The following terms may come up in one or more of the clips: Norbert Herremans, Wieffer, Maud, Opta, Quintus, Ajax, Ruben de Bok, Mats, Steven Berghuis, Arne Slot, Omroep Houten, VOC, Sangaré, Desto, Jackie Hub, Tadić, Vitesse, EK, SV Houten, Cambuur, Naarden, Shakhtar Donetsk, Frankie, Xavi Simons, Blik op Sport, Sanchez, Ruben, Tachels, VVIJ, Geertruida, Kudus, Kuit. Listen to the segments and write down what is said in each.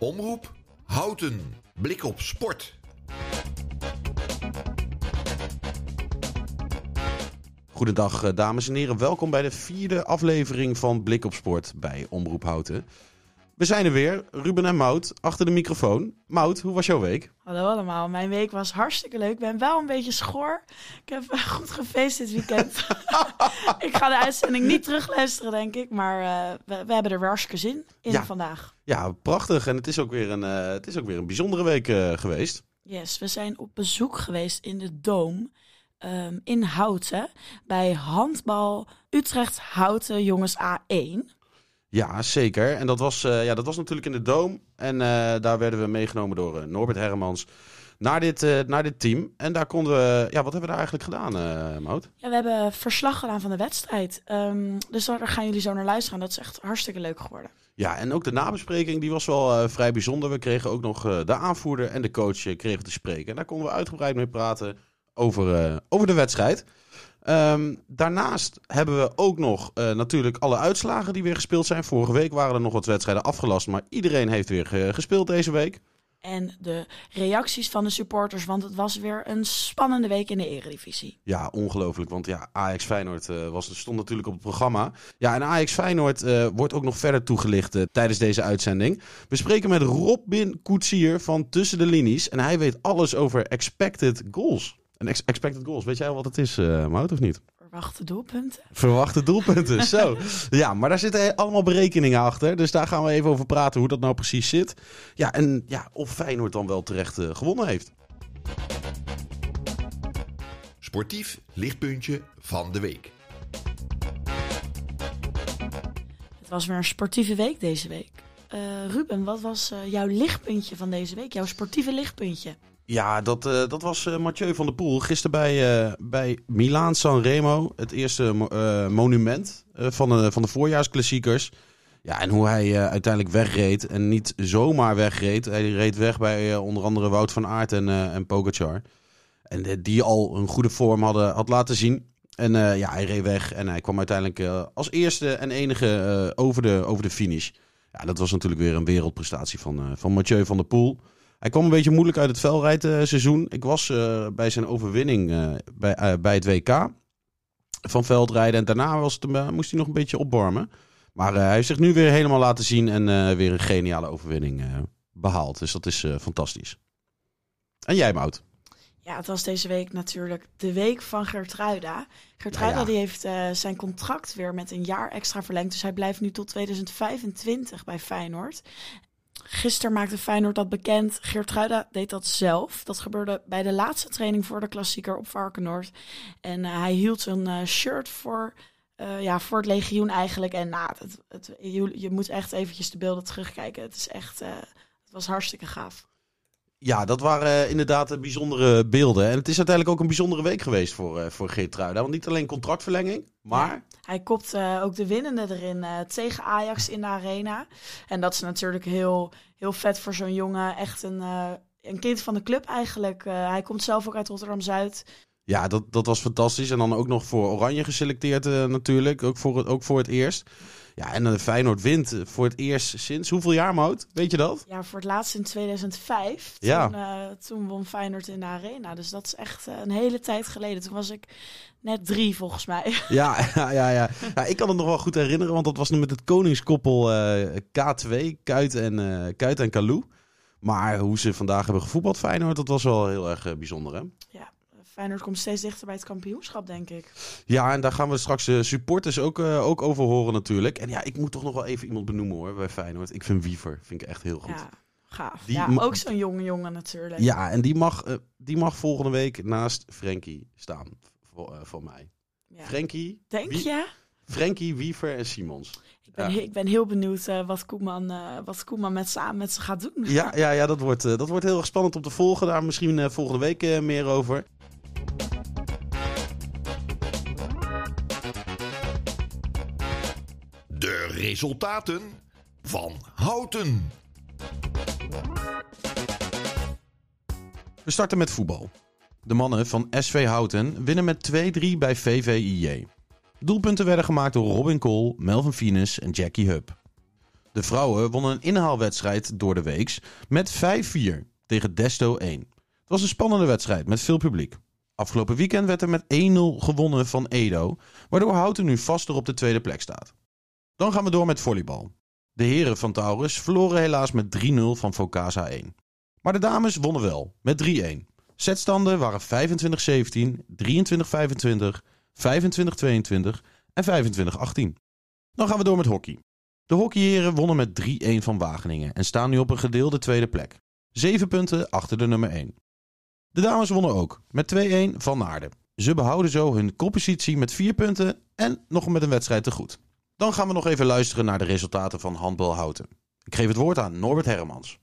Omroep Houten. Blik op Sport. Goedendag dames en heren. Welkom bij de 4e aflevering van Blik op Sport bij Omroep Houten. We zijn er weer, Ruben en Mout, achter de microfoon. Mout, hoe was jouw week? Hallo allemaal, mijn week was hartstikke leuk. Ik ben wel een beetje schor. Ik heb goed gefeest dit weekend. Ik ga de uitzending niet terugluisteren, denk ik. Maar we hebben er weer hartstikke zin in vandaag. Ja, prachtig. En het is ook weer een bijzondere week geweest. Yes, we zijn op bezoek geweest in de Dome. In Houten, bij Handbal Utrecht Houten jongens A1. Ja, zeker. En dat was natuurlijk in de Dome. En daar werden we meegenomen door Norbert Herremans naar dit team. En daar konden we... Ja, wat hebben we daar eigenlijk gedaan, Maud? Ja, we hebben verslag gedaan van de wedstrijd. Dus daar gaan jullie zo naar luisteren. Dat is echt hartstikke leuk geworden. Ja, en ook de nabespreking die was wel vrij bijzonder. We kregen ook nog de aanvoerder en de coach kregen te spreken. En daar konden we uitgebreid mee praten over de wedstrijd. Daarnaast hebben we ook nog natuurlijk alle uitslagen die weer gespeeld zijn. Vorige week waren er nog wat wedstrijden afgelast, maar iedereen heeft weer gespeeld deze week. En de reacties van de supporters, want het was weer een spannende week in de Eredivisie. Ja, ongelooflijk, want ja, Ajax Feyenoord stond natuurlijk op het programma. Ja, en Ajax Feyenoord wordt ook nog verder toegelicht tijdens deze uitzending. We spreken met Robin Koetsier van Tussen de Linies en hij weet alles over expected goals. En expected goals, weet jij wat het is, Maud, of niet? Verwachte doelpunten, zo. Ja, maar daar zitten allemaal berekeningen achter. Dus daar gaan we even over praten hoe dat nou precies zit. Ja, en ja, of Feyenoord dan wel terecht gewonnen heeft. Sportief lichtpuntje van de week. Het was weer een sportieve week deze week. Ruben, wat was jouw lichtpuntje van deze week? Jouw sportieve lichtpuntje? Ja, dat was Mathieu van der Poel gisteren bij Milan San Remo. Het eerste monument van de voorjaarsklassiekers. Ja, en hoe hij uiteindelijk wegreed. En niet zomaar wegreed. Hij reed weg bij onder andere Wout van Aert en Pogacar. En die al een goede vorm had laten zien. En ja, hij reed weg en hij kwam uiteindelijk als eerste en enige over de finish. Ja, dat was natuurlijk weer een wereldprestatie van Mathieu van der Poel. Hij kwam een beetje moeilijk uit het veldrijdseizoen. Ik was bij zijn overwinning bij het WK van veldrijden. En daarna moest hij nog een beetje opwarmen. Maar hij heeft zich nu weer helemaal laten zien en weer een geniale overwinning behaald. Dus dat is fantastisch. En jij, Mout? Ja, het was deze week natuurlijk de week van Geertruida. Die heeft zijn contract weer met een jaar extra verlengd. Dus hij blijft nu tot 2025 bij Feyenoord. Gisteren maakte Feyenoord dat bekend. Geertruida deed dat zelf. Dat gebeurde bij de laatste training voor de klassieker op Varkenoord. En hij hield zijn shirt voor het legioen eigenlijk. En je moet echt eventjes de beelden terugkijken. Het is echt, het was hartstikke gaaf. Ja, dat waren inderdaad bijzondere beelden. En het is uiteindelijk ook een bijzondere week geweest voor Geertruida. Want niet alleen contractverlenging, maar... Ja, hij kopt ook de winnende erin tegen Ajax in de arena. En dat is natuurlijk heel, heel vet voor zo'n jongen. Echt een kind van de club eigenlijk. Hij komt zelf ook uit Rotterdam-Zuid. Ja, dat was fantastisch. En dan ook nog voor Oranje geselecteerd natuurlijk. Ook voor het eerst. Ja, en Feyenoord wint voor het eerst sinds hoeveel jaar, Maud? Weet je dat? Ja, voor het laatst in 2005. Ja. Toen won Feyenoord in de arena. Dus dat is echt een hele tijd geleden. Toen was ik net 3 volgens mij. Ja, ik kan het nog wel goed herinneren. Want dat was met het koningskoppel K2, Kuit en Kalou. Maar hoe ze vandaag hebben gevoetbald, Feyenoord, dat was wel heel erg bijzonder, hè? Ja. Feyenoord komt steeds dichter bij het kampioenschap, denk ik. Ja, en daar gaan we straks de supporters ook over horen natuurlijk. En ja, ik moet toch nog wel even iemand benoemen hoor, bij Feyenoord. Ik vind Wieffer echt heel goed. Ja, gaaf. Die ook zo'n jonge jongen natuurlijk. Ja, en die mag volgende week naast Frankie staan, voor mij. Ja. Frankie? Denk je? Frankie, Wieffer en Simons. Ik ben heel benieuwd wat Koeman samen met ze gaat doen. Ja, dat wordt heel erg spannend om te volgen. Daar misschien volgende week meer over. De resultaten van Houten. We starten met voetbal. De mannen van SV Houten winnen met 2-3 bij VVIJ. Doelpunten werden gemaakt door Robin Kool, Melvin Venus en Jackie Hub. De vrouwen wonnen een inhaalwedstrijd door de weeks met 5-4 tegen Desto 1. Het was een spannende wedstrijd met veel publiek. Afgelopen weekend werd er met 1-0 gewonnen van Edo, waardoor Houten nu vaster op de tweede plek staat. Dan gaan we door met volleybal. De heren van Taurus verloren helaas met 3-0 van Focasa 1. Maar de dames wonnen wel, met 3-1. Setstanden waren 25-17, 23-25, 25-22 en 25-18. Dan gaan we door met hockey. De hockeyheren wonnen met 3-1 van Wageningen en staan nu op een gedeelde tweede plek. 7 punten achter de nummer 1. De dames wonnen ook, met 2-1 van Naarden. Ze behouden zo hun koppositie met 4 punten en nog met een wedstrijd te goed. Dan gaan we nog even luisteren naar de resultaten van Handbal Houten. Ik geef het woord aan Norbert Herremans.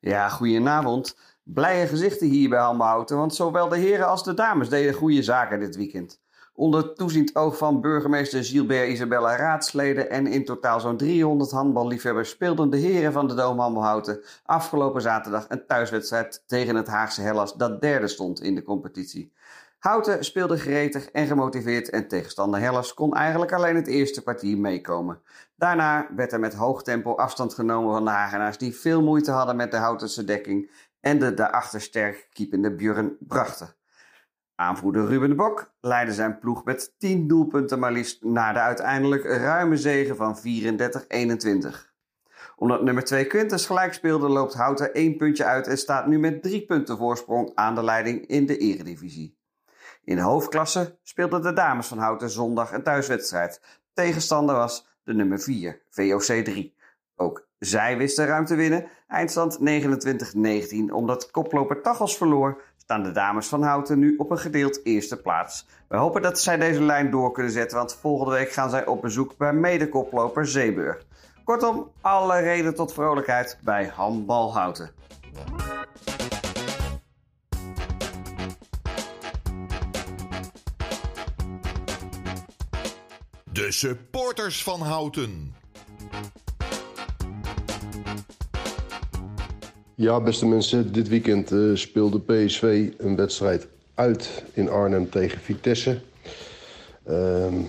Ja, goedenavond. Blije gezichten hier bij Handbal Houten, want zowel de heren als de dames deden goede zaken dit weekend. Onder toeziend oog van burgemeester Gilbert Isabella raadsleden en in totaal zo'n 300 handballiefhebbers speelden de heren van de Dome Handbal Houten afgelopen zaterdag een thuiswedstrijd tegen het Haagse Hellas dat derde stond in de competitie. Houten speelde gretig en gemotiveerd en tegenstander Hellas kon eigenlijk alleen het eerste kwartier meekomen. Daarna werd er met hoog tempo afstand genomen van de Hagenaars die veel moeite hadden met de Houtense dekking en de daarachter sterk keepende Björn brachten. Aanvoerder Ruben de Bok leidde zijn ploeg met 10 doelpunten maar liefst naar de uiteindelijk ruime zege van 34-21. Omdat nummer 2 Quintus gelijk speelde loopt Houten 1 puntje uit en staat nu met 3 punten voorsprong aan de leiding in de eredivisie. In de hoofdklasse speelden de dames van Houten zondag een thuiswedstrijd. Tegenstander was de nummer 4, VOC 3. Ook zij wisten ruim te winnen, eindstand 29-19. Omdat koploper Tachels verloor, staan de dames van Houten nu op een gedeeld eerste plaats. We hopen dat zij deze lijn door kunnen zetten, want volgende week gaan zij op bezoek bij medekoploper Zeeburg. Kortom, alle reden tot vrolijkheid bij Handbal Houten. De supporters van Houten. Ja, beste mensen, dit weekend speelde PSV een wedstrijd uit in Arnhem tegen Vitesse. We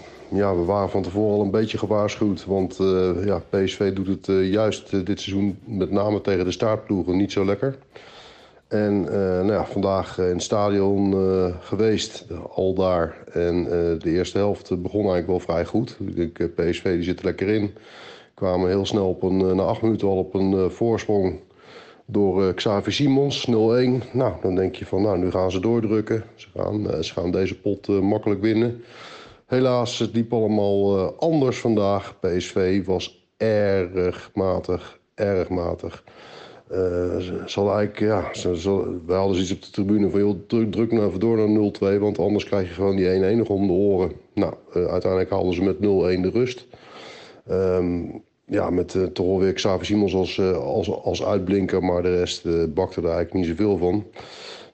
waren van tevoren al een beetje gewaarschuwd, want PSV doet het juist dit seizoen met name tegen de staartploegen niet zo lekker. En vandaag in het stadion geweest, al daar. En de eerste helft begon eigenlijk wel vrij goed. Ik denk, PSV die zit er lekker in. Kwamen heel snel na 8 minuten al op een voorsprong door Xavi Simons, 0-1. Nou, dan denk je van, nu gaan ze doordrukken. Ze gaan deze pot makkelijk winnen. Helaas, het liep allemaal anders vandaag. PSV was erg matig. Wij hadden zoiets op de tribune van, joh, druk nou even door naar 0-2, want anders krijg je gewoon die 1-1 nog om de oren. Nou, uiteindelijk haalden ze met 0-1 de rust. Toch alweer Xavi Simons als uitblinker, maar de rest bakte er eigenlijk niet zoveel van.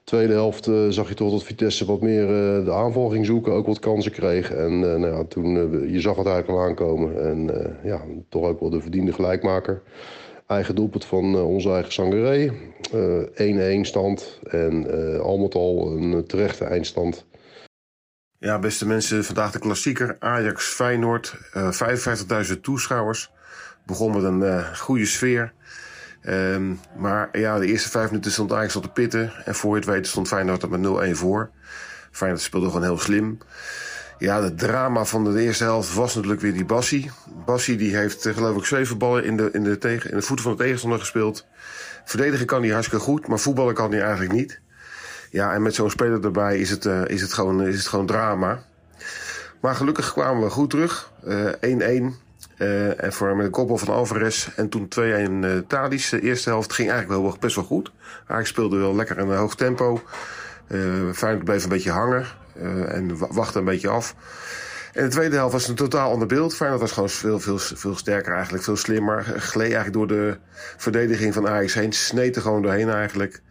Tweede helft zag je toch dat Vitesse wat meer de aanval ging zoeken, ook wat kansen kreeg. En toen, je zag het eigenlijk al aankomen en toch ook wel de verdiende gelijkmaker. Eigen doelpunt van onze eigen Sangaré, 1-1 stand en al met al een terechte eindstand. Ja, beste mensen, vandaag de klassieker Ajax Feyenoord, 55.000 toeschouwers. Begon met een goede sfeer, de eerste 5 minuten stond Ajax al te pitten en voor je het weten stond Feyenoord er met 0-1 voor. Feyenoord speelde gewoon heel slim. Ja, het drama van de eerste helft was natuurlijk weer die Bassie. Bassie die heeft geloof ik 7 ballen in de voeten van de tegenstander gespeeld. Verdedigen kan hij hartstikke goed, maar voetballen kan hij eigenlijk niet. Ja, en met zo'n speler erbij is het gewoon drama. Maar gelukkig kwamen we goed terug. 1-1. Met een kopbal van Alvarez en toen 2-1 Tadić. De eerste helft ging eigenlijk wel best wel goed. Ajax speelde wel lekker in een hoog tempo. Feyenoord bleef een beetje hangen en wachtte een beetje af. En de tweede helft was een totaal ander beeld. Feyenoord was gewoon veel sterker eigenlijk, veel slimmer. Gleed eigenlijk door de verdediging van Ajax heen, sneed er gewoon doorheen eigenlijk.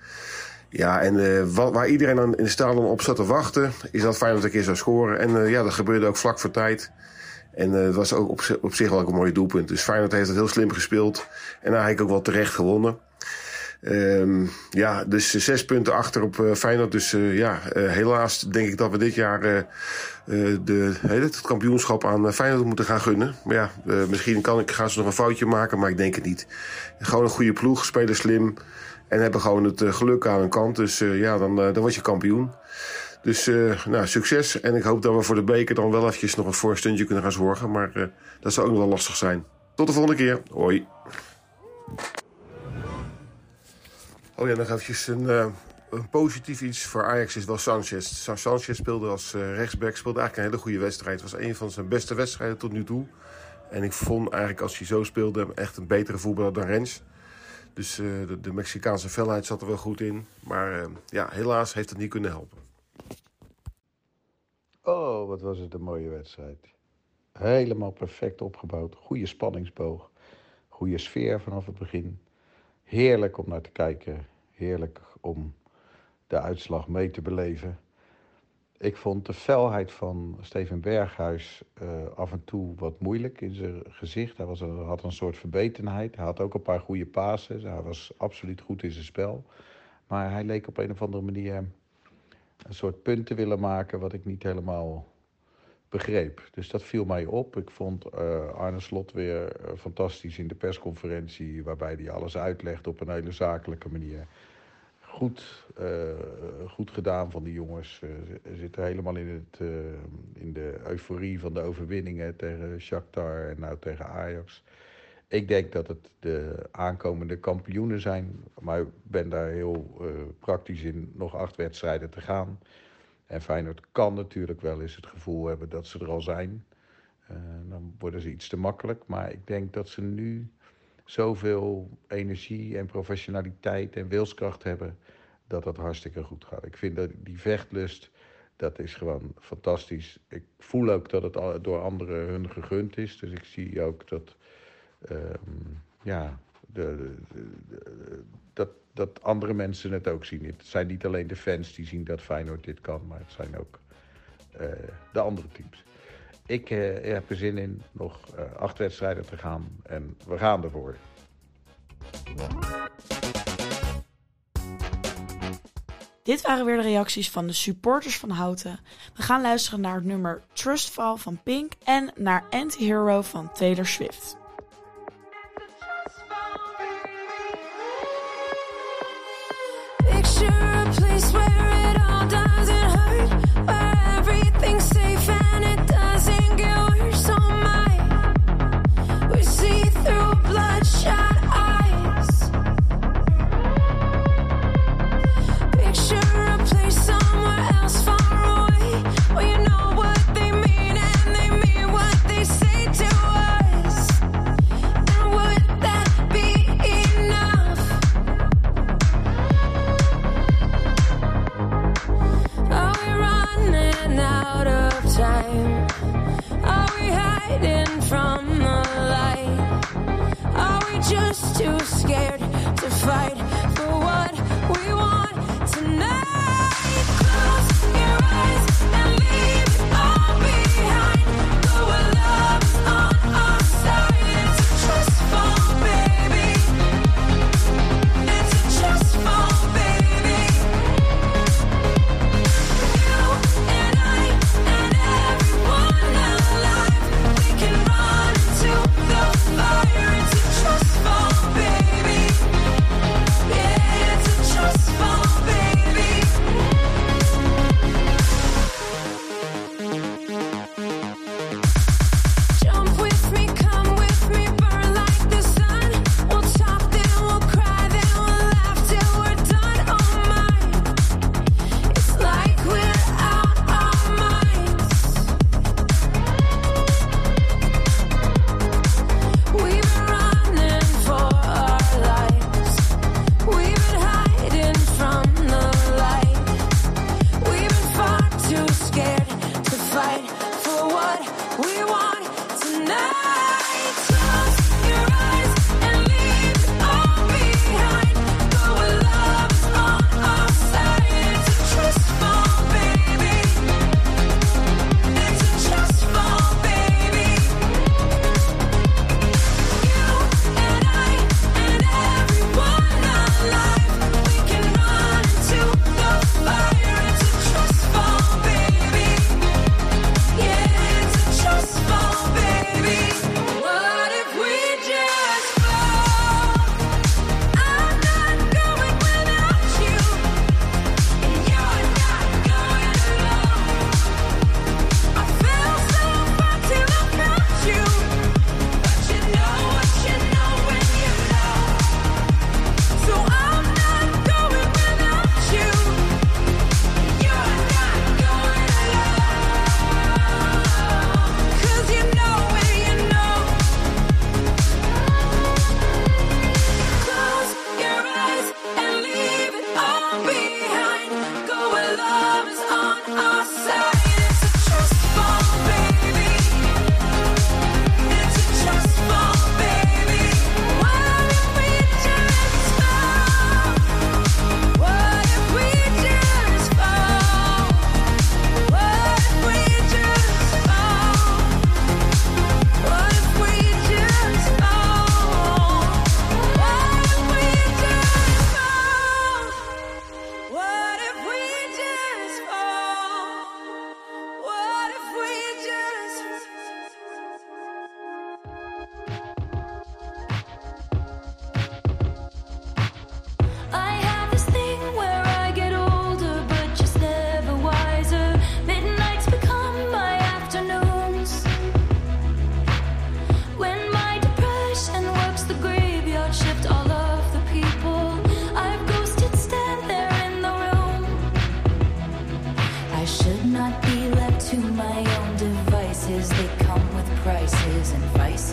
Ja, en waar iedereen aan in de stadion op zat te wachten, is dat Feyenoord een keer zou scoren. En dat gebeurde ook vlak voor tijd. En het was ook op zich wel een mooi doelpunt. Dus Feyenoord heeft het heel slim gespeeld en eigenlijk ook wel terecht gewonnen. Ja, dus 6 punten achter op Feyenoord. Dus helaas denk ik dat we dit jaar het kampioenschap aan Feyenoord moeten gaan gunnen. Maar ja, misschien gaan ze nog een foutje maken, maar ik denk het niet. Gewoon een goede ploeg, spelen slim en hebben gewoon het geluk aan hun kant. Dus dan word je kampioen. Dus succes. En ik hoop dat we voor de beker dan wel eventjes nog een voorstuntje kunnen gaan zorgen. Maar dat zou ook nog wel lastig zijn. Tot de volgende keer. Hoi. Oh ja, nog eventjes een positief iets voor Ajax is wel Sanchez. Sanchez speelde als rechtsback, speelde eigenlijk een hele goede wedstrijd. Het was een van zijn beste wedstrijden tot nu toe. En ik vond eigenlijk als hij zo speelde echt een betere voetballer dan Rens. Dus de Mexicaanse felheid zat er wel goed in. Maar helaas heeft het niet kunnen helpen. Oh, wat was het een mooie wedstrijd. Helemaal perfect opgebouwd. Goede spanningsboog. Goede sfeer vanaf het begin. Heerlijk om naar te kijken. Heerlijk om de uitslag mee te beleven. Ik vond de felheid van Steven Berghuis af en toe wat moeilijk in zijn gezicht. Hij had een soort verbetenheid. Hij had ook een paar goede passes. Hij was absoluut goed in zijn spel. Maar hij leek op een of andere manier een soort punt te willen maken wat ik niet helemaal begreep. Dus dat viel mij op. Ik vond Arne Slot weer fantastisch in de persconferentie, waarbij hij alles uitlegde op een hele zakelijke manier. Goed gedaan van die jongens. Ze zitten helemaal in de euforie van de overwinningen tegen Shakhtar en nou tegen Ajax. Ik denk dat het de aankomende kampioenen zijn. Maar ik ben daar heel praktisch in, nog 8 wedstrijden te gaan. En Feyenoord kan natuurlijk wel eens het gevoel hebben dat ze er al zijn. Dan worden ze iets te makkelijk. Maar ik denk dat ze nu zoveel energie en professionaliteit en wilskracht hebben, dat dat hartstikke goed gaat. Ik vind dat die vechtlust, dat is gewoon fantastisch. Ik voel ook dat het door anderen hun gegund is. Dus ik zie ook dat dat andere mensen het ook zien. Het zijn niet alleen de fans die zien dat Feyenoord dit kan, maar het zijn ook de andere teams. Ik heb er zin in. Nog 8 wedstrijden te gaan en we gaan ervoor. Dit waren weer de reacties van de supporters van Houten. We gaan luisteren naar het nummer Trustfall van Pink en naar Anti-Hero van Taylor Swift. Yeah.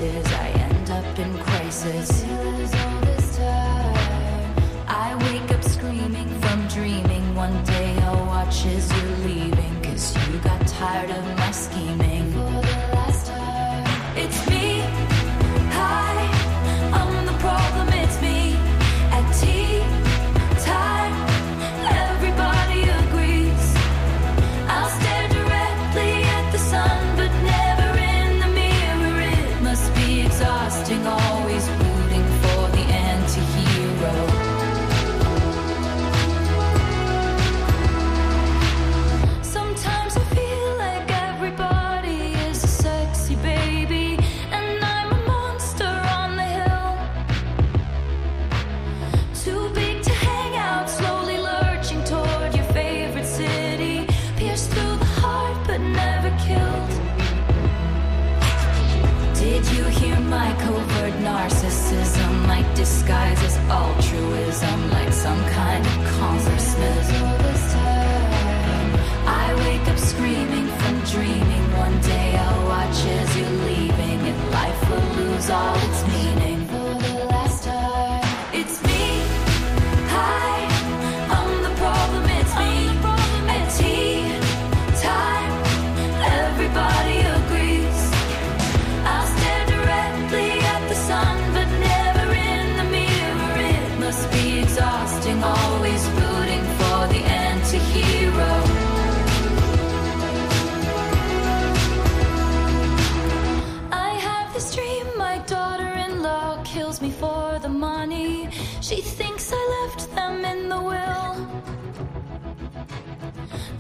places, I end up in crisis. You lose all this time. I wake up screaming from dreaming. One day I'll watch as you're leaving, 'cause you got tired of my scheming. For the last time, it's me. Hi, I'm the problem, it's me. At tea time, everybody agrees. I'll stare directly at the sun, but never in the mirror. It must be exhausting, always rooting for the anti-hero. My covert narcissism, like disguise as altruism, like some kind of consciousness. I wake up screaming from dreaming. One day I'll watch as you're leaving, and life will lose all its meaning. For the last time, it's me. Hi, I'm the problem, it's me. At tea time, everybody agrees. I'll stare directly at the sun, but never in the mirror. It must be exhausting, always rooting for the anti-hero. I have this dream, my daughter-in-law kills me for the money. She thinks I left them in the will.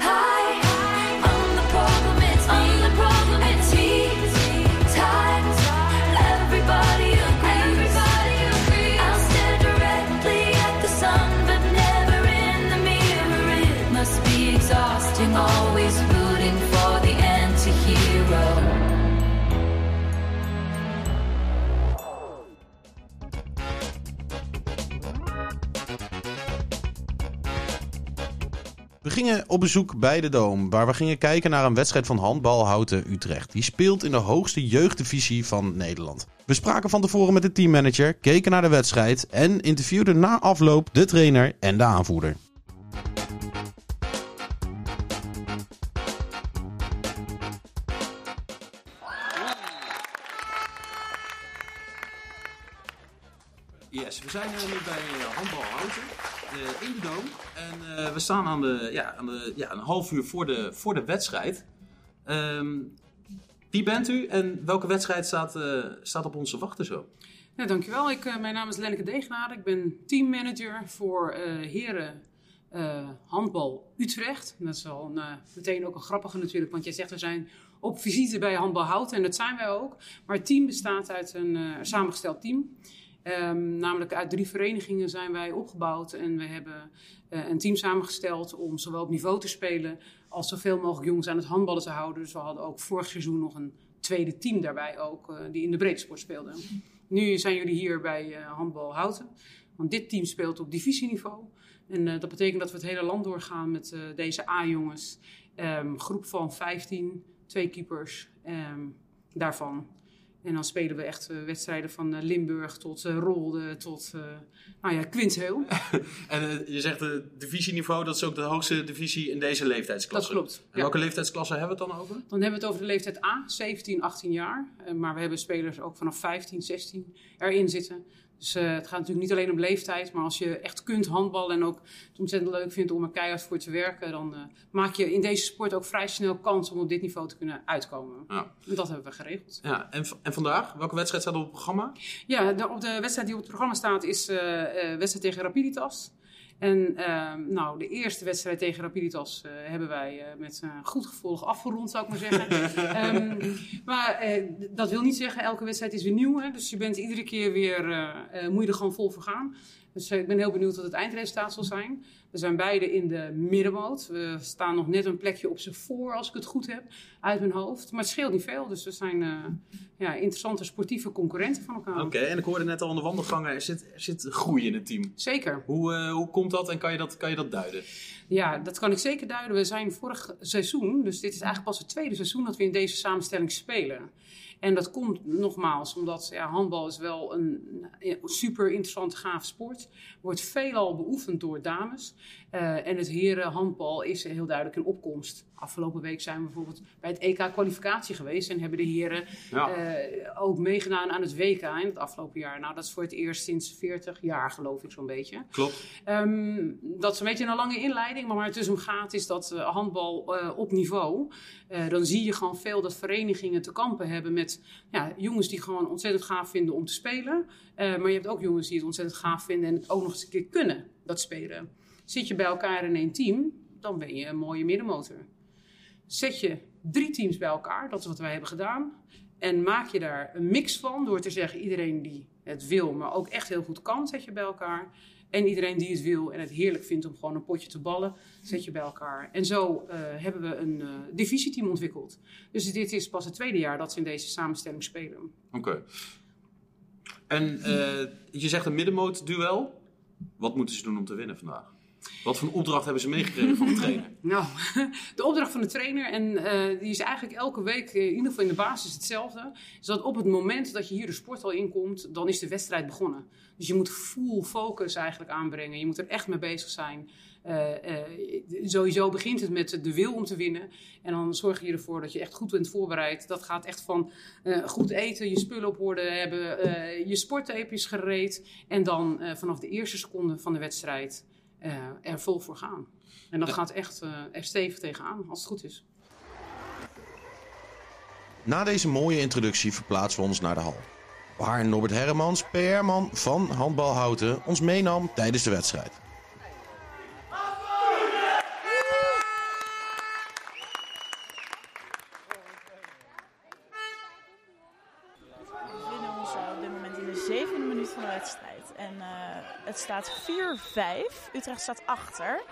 hi, I'm the problem, it's me, I'm the problem, it's me, time, everybody agrees, everybody agrees. I'll stare directly at the sun, but never in the mirror. It must be exhausting, always rooting for the anti-hero. We gingen op bezoek bij de Dome, waar we gingen kijken naar een wedstrijd van Handbal Utrecht Houten. Die speelt in de hoogste jeugddivisie van Nederland. We spraken van tevoren met de teammanager, keken naar de wedstrijd en interviewden na afloop de trainer en de aanvoerder. Yes, we zijn nu bij Handbal Houten in de Dome. En we staan aan een half uur voor de wedstrijd. Wie bent u en welke wedstrijd staat op ons te wachten zo? Nou, dankjewel. Mijn naam is Lenneke Degenade. Ik ben teammanager voor heren Handbal Utrecht. Dat is wel meteen ook een grappige natuurlijk, want jij zegt we zijn op visite bij Handbal Houten en dat zijn wij ook. Maar het team bestaat uit een samengesteld team. Namelijk uit 3 verenigingen zijn wij opgebouwd en we hebben een team samengesteld om zowel op niveau te spelen als zoveel mogelijk jongens aan het handballen te houden. Dus we hadden ook vorig seizoen nog een tweede team daarbij ook, die in de breedsport speelde. Nu zijn jullie hier bij Handbal Houten, want dit team speelt op divisieniveau. En dat betekent dat we het hele land doorgaan met deze A-jongens. Groep van 15, 2 keepers daarvan. En dan spelen we echt wedstrijden van Limburg tot Rolde tot Quintheel. En je zegt divisieniveau, dat is ook de hoogste divisie in deze leeftijdsklasse. Dat klopt. En welke leeftijdsklasse hebben we het dan over? Dan hebben we het over de leeftijd A, 17, 18 jaar. Maar we hebben spelers ook vanaf 15, 16 erin zitten. Dus het gaat natuurlijk niet alleen om leeftijd, maar als je echt kunt handballen en ook het ontzettend leuk vindt om er keihard voor te werken, dan maak je in deze sport ook vrij snel kans om op dit niveau te kunnen uitkomen. Ja. En dat hebben we geregeld. Ja. En vandaag, welke wedstrijd staat op het programma? Ja, de wedstrijd die op het programma staat is wedstrijd tegen Rapiditas. En nou, de eerste wedstrijd tegen Rapiditas hebben wij met een goed gevolg afgerond, zou ik maar zeggen. Maar dat wil niet zeggen, elke wedstrijd is weer nieuw. Hè? Dus je bent iedere keer weer, moet je er gewoon vol voor gaan. Dus ik ben heel benieuwd wat het eindresultaat zal zijn. We zijn beide in de middenmoot. We staan nog net een plekje op z'n voor, als ik het goed heb, uit mijn hoofd. Maar het scheelt niet veel, dus we zijn interessante sportieve concurrenten van elkaar. Oké, en ik hoorde net al aan de wandelgangen, er zit groei in het team. Zeker. Hoe komt dat en kan je dat duiden? Ja, dat kan ik zeker duiden. We zijn vorig seizoen, dus dit is eigenlijk pas het tweede seizoen dat we in deze samenstelling spelen. En dat komt nogmaals omdat handbal is wel een super interessante, gaaf sport. Wordt veelal beoefend door dames. En het herenhandbal is heel duidelijk in opkomst. Afgelopen week zijn we bijvoorbeeld bij het EK-kwalificatie geweest. En hebben de heren ook meegedaan aan het WK in het afgelopen jaar. Nou, dat is voor het eerst sinds 40 jaar, geloof ik zo'n beetje. Klopt. Dat is een beetje een lange inleiding. Maar waar het dus om gaat is dat handbal op niveau. Dan zie je gewoon veel dat verenigingen te kampen hebben met jongens die gewoon ontzettend gaaf vinden om te spelen. Maar je hebt ook jongens die het ontzettend gaaf vinden en het ook nog eens een keer kunnen, dat spelen. Zit je bij elkaar in één team, dan ben je een mooie middenmotor. Zet je 3 teams bij elkaar, dat is wat wij hebben gedaan. En maak je daar een mix van door te zeggen, iedereen die het wil, maar ook echt heel goed kan, zet je bij elkaar. En iedereen die het wil en het heerlijk vindt om gewoon een potje te ballen, zet je bij elkaar. En zo hebben we een divisieteam ontwikkeld. Dus dit is pas het tweede jaar dat ze in deze samenstelling spelen. Oké. En je zegt een middenmoot-duel. Wat moeten ze doen om te winnen vandaag? Wat voor een opdracht hebben ze meegekregen van de trainer? Nou, de opdracht van de trainer, en die is eigenlijk elke week, in ieder geval in de basis hetzelfde, is dat op het moment dat je hier de sport al inkomt, dan is de wedstrijd begonnen. Dus je moet full focus eigenlijk aanbrengen. Je moet er echt mee bezig zijn. Sowieso begint het met de wil om te winnen. En dan zorg je ervoor dat je echt goed bent voorbereid. Dat gaat echt van goed eten, je spullen op orde hebben, je sporttape is gereed. En dan vanaf de eerste seconde van de wedstrijd er vol voor gaan. En dat gaat echt er stevig tegenaan, als het goed is. Na deze mooie introductie verplaatsen we ons naar de hal, waar Norbert Herremans, PR-man van Handbal Houten, ons meenam tijdens de wedstrijd. We winnen ons op dit moment in de 7e minuut van de wedstrijd. En het staat 4-5. Utrecht staat achter.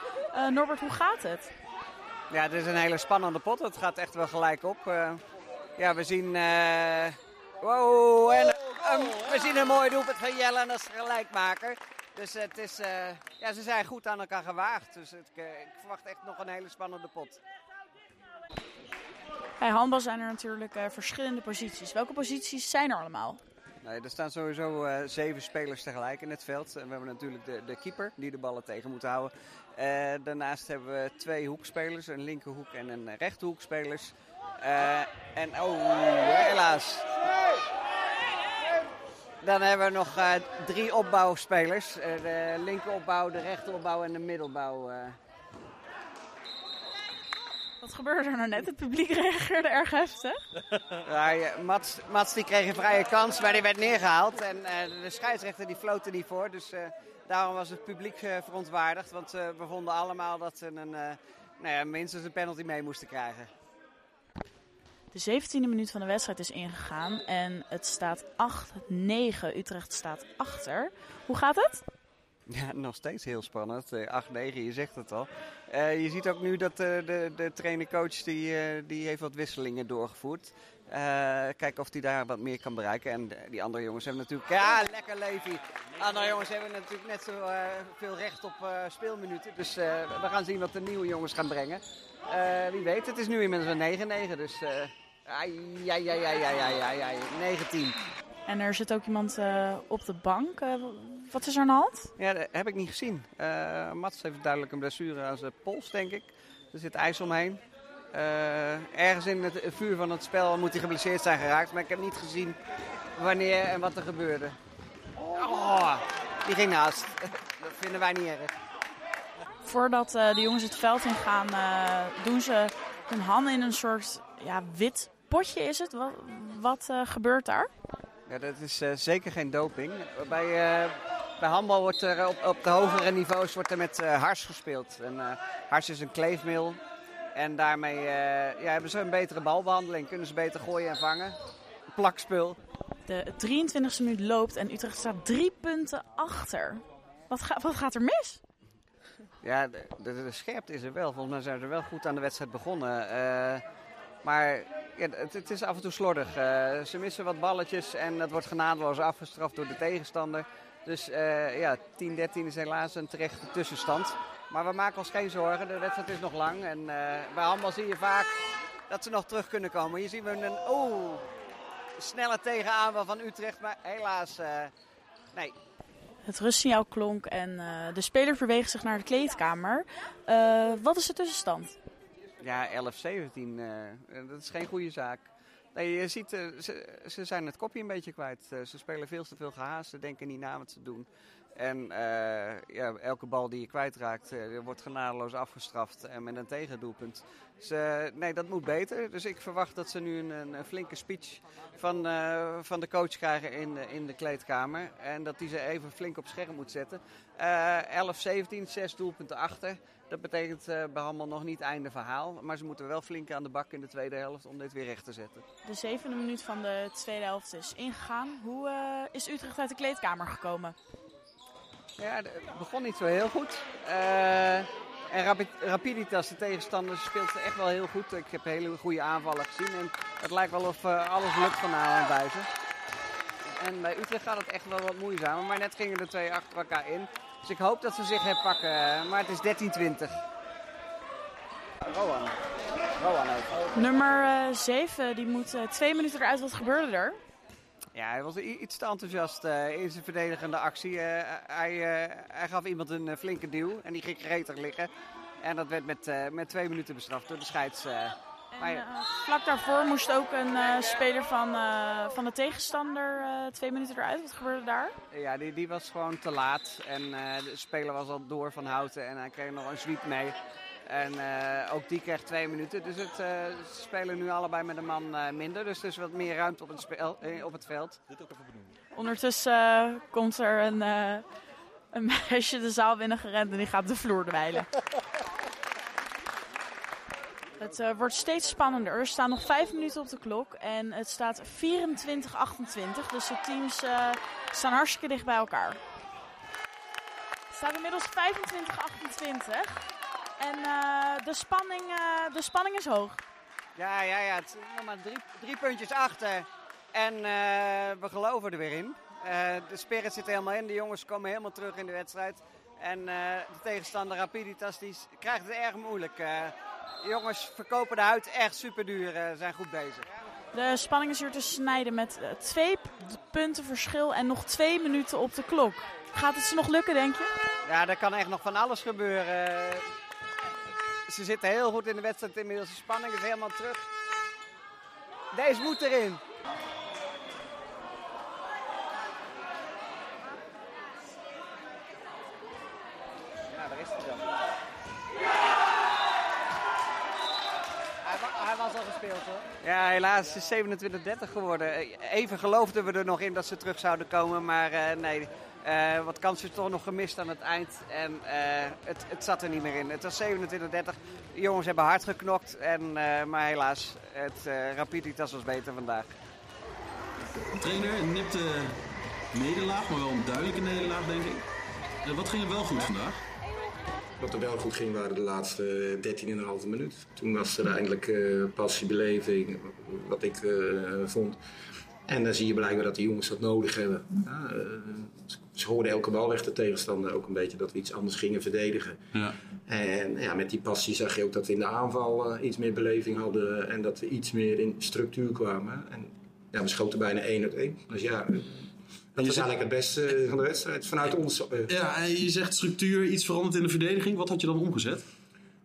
Norbert, hoe gaat het? Ja, het is een hele spannende pot. Het gaat echt wel gelijk op. We zien... Wow, en we zien een mooi doelpunt van Jelle en dat is gelijkmaker. Dus het is, ze zijn goed aan elkaar gewaagd. Dus ik verwacht echt nog een hele spannende pot. Bij handbal zijn er natuurlijk verschillende posities. Welke posities zijn er allemaal? Nee, er staan sowieso 7 spelers tegelijk in het veld. En we hebben natuurlijk de keeper die de ballen tegen moet houden. Daarnaast hebben we 2 hoekspelers, een linkerhoek en een rechterhoekspelers. Helaas. Dan hebben we nog 3 opbouwspelers. De linkeropbouw, de rechteropbouw en de middelbouw. Wat gebeurde er nou net? Het publiek reageerde erg heftig. Mats die kreeg een vrije kans, maar die werd neergehaald. En de scheidsrechter die floot er niet voor. Dus daarom was het publiek verontwaardigd. Want we vonden allemaal dat ze minstens een penalty mee moesten krijgen. De 17e minuut van de wedstrijd is ingegaan en het staat 8-9. Utrecht staat achter. Hoe gaat het? Ja, nog steeds heel spannend. 8-9, je zegt het al. Je ziet ook nu dat de trainer-coach die heeft wat wisselingen doorgevoerd. Kijken of hij daar wat meer kan bereiken. En die andere jongens hebben natuurlijk... Ja, lekker Levi. Andere jongens hebben natuurlijk net zo veel recht op speelminuten. Dus we gaan zien wat de nieuwe jongens gaan brengen. Wie weet, het is nu inmiddels een 9-9. Dus... 19. En er zit ook iemand op de bank. Wat is er aan de hand? Ja, dat heb ik niet gezien. Mats heeft duidelijk een blessure aan zijn pols, denk ik. Er zit ijs omheen. Ergens in het vuur van het spel moet hij geblesseerd zijn geraakt. Maar ik heb niet gezien wanneer en wat er gebeurde. Oh, die ging naast. Dat vinden wij niet erg. Voordat de jongens het veld in gaan, doen ze hun handen in een soort wit potje is het. Wat gebeurt daar? Ja, dat is zeker geen doping. Bij Bij handbal wordt er op de hogere niveaus wordt er met hars gespeeld. En, hars is een kleefmeel. En daarmee hebben ze een betere balbehandeling. Kunnen ze beter gooien en vangen. Plakspul. De 23e minuut loopt en Utrecht staat 3 punten achter. Wat gaat er mis? Ja, de scherpte is er wel. Volgens mij zijn ze wel goed aan de wedstrijd begonnen. Maar ja, het is af en toe slordig. Ze missen wat balletjes en dat wordt genadeloos afgestraft door de tegenstander. Dus 10-13 is helaas een terechte tussenstand. Maar we maken ons geen zorgen. De wedstrijd is nog lang. En bij handbal zie je vaak dat ze nog terug kunnen komen. Hier zien we een snelle tegenaanval van Utrecht. Maar helaas, nee. Het rustsignaal klonk en de speler verweegt zich naar de kleedkamer. Wat is de tussenstand? Ja, 11-17. Dat is geen goede zaak. Nee, je ziet, ze zijn het kopje een beetje kwijt. Ze spelen veel te veel gehaast. Ze denken niet na wat ze doen. En elke bal die je kwijtraakt, wordt genadeloos afgestraft en met een tegendoelpunt. Dus, dat moet beter. Dus ik verwacht dat ze nu een flinke speech van de coach krijgen in de kleedkamer. En dat die ze even flink op scherm moet zetten. 11-17, 6 doelpunten achter. Dat betekent bij handbal nog niet einde verhaal. Maar ze moeten wel flink aan de bak in de tweede helft om dit weer recht te zetten. De 7e minuut van de tweede helft is ingegaan. Hoe is Utrecht uit de kleedkamer gekomen? Ja, het begon niet zo heel goed. En Rapiditas, de tegenstander, speelt echt wel heel goed. Ik heb hele goede aanvallen gezien. En het lijkt wel of alles lukt van aan buiten. En bij Utrecht gaat het echt wel wat moeizamer. Maar net gingen de twee achter elkaar in. Dus ik hoop dat ze zich herpakken. Maar het is 13-20. Rowan ook. Nummer 7, die moet 2 minuten eruit. Wat gebeurde er? Ja, hij was iets te enthousiast in zijn verdedigende actie. Hij gaf iemand een flinke duw en die ging gretig liggen. En dat werd met 2 minuten bestraft door de scheids. Vlak daarvoor moest ook een speler van de tegenstander 2 minuten eruit. Wat gebeurde daar? Ja, die was gewoon te laat. En de speler was al door van Houten en hij kreeg nog een sweep mee. En ook die krijgt 2 minuten. Dus ze spelen nu allebei met een man minder. Dus er is wat meer ruimte op op het veld. Dit ook even benoemen. Ondertussen komt er een meisje de zaal binnengerend en die gaat de vloer dweilen. Het wordt steeds spannender. Er staan nog 5 minuten op de klok en het staat 24-28. Dus de teams staan hartstikke dicht bij elkaar. Het staat inmiddels 25-28. En de spanning is hoog. Ja. Het is nog maar 3 puntjes achter. En we geloven er weer in. De spirit zit er helemaal in. De jongens komen helemaal terug in de wedstrijd. En de tegenstander Rapiditas krijgt het erg moeilijk. De jongens verkopen de huid echt superduur. Zijn goed bezig. De spanning is hier te snijden met 2 punten verschil en nog 2 minuten op de klok. Gaat het ze nog lukken, denk je? Ja, er kan echt nog van alles gebeuren. Ze zitten heel goed in de wedstrijd inmiddels. De spanning is helemaal terug. Deze moet erin. Ja, daar is hij dan. Hij was al gespeeld, hoor. Ja, helaas. Het is 27-30 geworden. Even geloofden we er nog in dat ze terug zouden komen, maar nee... wat kansen toch nog gemist aan het eind. En het zat er niet meer in. Het was 27-30. De jongens hebben hard geknokt. Maar helaas, Rapiditas was beter vandaag. De trainer nipt de nederlaag, maar wel een duidelijke nederlaag, denk ik. Wat ging er wel goed vandaag? Wat er wel goed ging, waren de laatste 13,5 minuut. Toen was er eindelijk passiebeleving, wat ik vond. En dan zie je blijkbaar dat de jongens dat nodig hebben. Ja, ze hoorden elke bal weg, de tegenstander ook een beetje, dat we iets anders gingen verdedigen. Ja. En ja, met die passie zag je ook dat we in de aanval iets meer beleving hadden en dat we iets meer in structuur kwamen. En ja, we schoten bijna 1 uit 1. Dus ja, dat was eigenlijk het beste van de wedstrijd vanuit ons. Ja, en je zegt structuur, iets veranderd in de verdediging. Wat had je dan omgezet?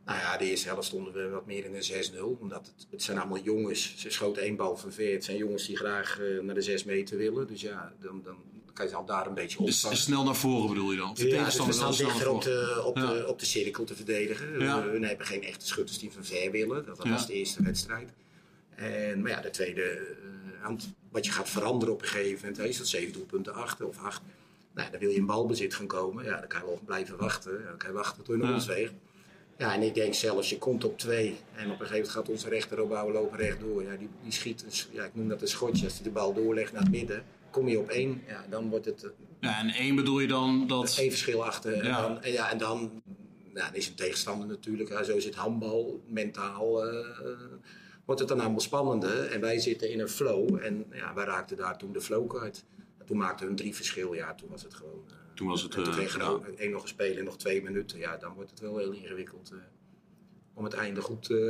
Nou ja, de eerste helft stonden we wat meer in een 6-0. Omdat het zijn allemaal jongens. Ze schoten 1 bal van ver. Het zijn jongens die graag naar de 6 meter willen. Dus ja, dan kan je al daar een beetje op. Dus snel naar voren bedoel je dan? Ja, dus we staan dichter op de cirkel te verdedigen. Ja. We hebben geen echte schutters die van ver willen. Dat was de eerste wedstrijd. En, maar ja, de tweede... wat je gaat veranderen op een gegeven moment... is dat 7 doelpunten achter of 8... Nou, dan wil je in balbezit gaan komen. Ja, dan kan je wel blijven wachten. Dan kan je wachten tot je naar ons weegt. Ja, en ik denk zelfs, je komt op 2 en op een gegeven moment gaat onze rechteropbouwer lopen rechtdoor. Ja, die schiet, ik noem dat een schotje, als hij de bal doorlegt naar het midden. Kom je op 1, ja, dan wordt het... Ja, en 1 bedoel je dan dat... 1 verschil achter. Ja. En dan is een tegenstander natuurlijk, ja, zo zit handbal, mentaal... wordt het dan allemaal spannender. En wij zitten in een flow en ja, wij raakten daar toen de flow kwijt. Toen maakten we een 3 verschil, ja, toen was het gewoon... Toen was het... Toen kreeg één nog een spelen en nog 2 minuten. Ja, dan wordt het wel heel ingewikkeld om het einde goed te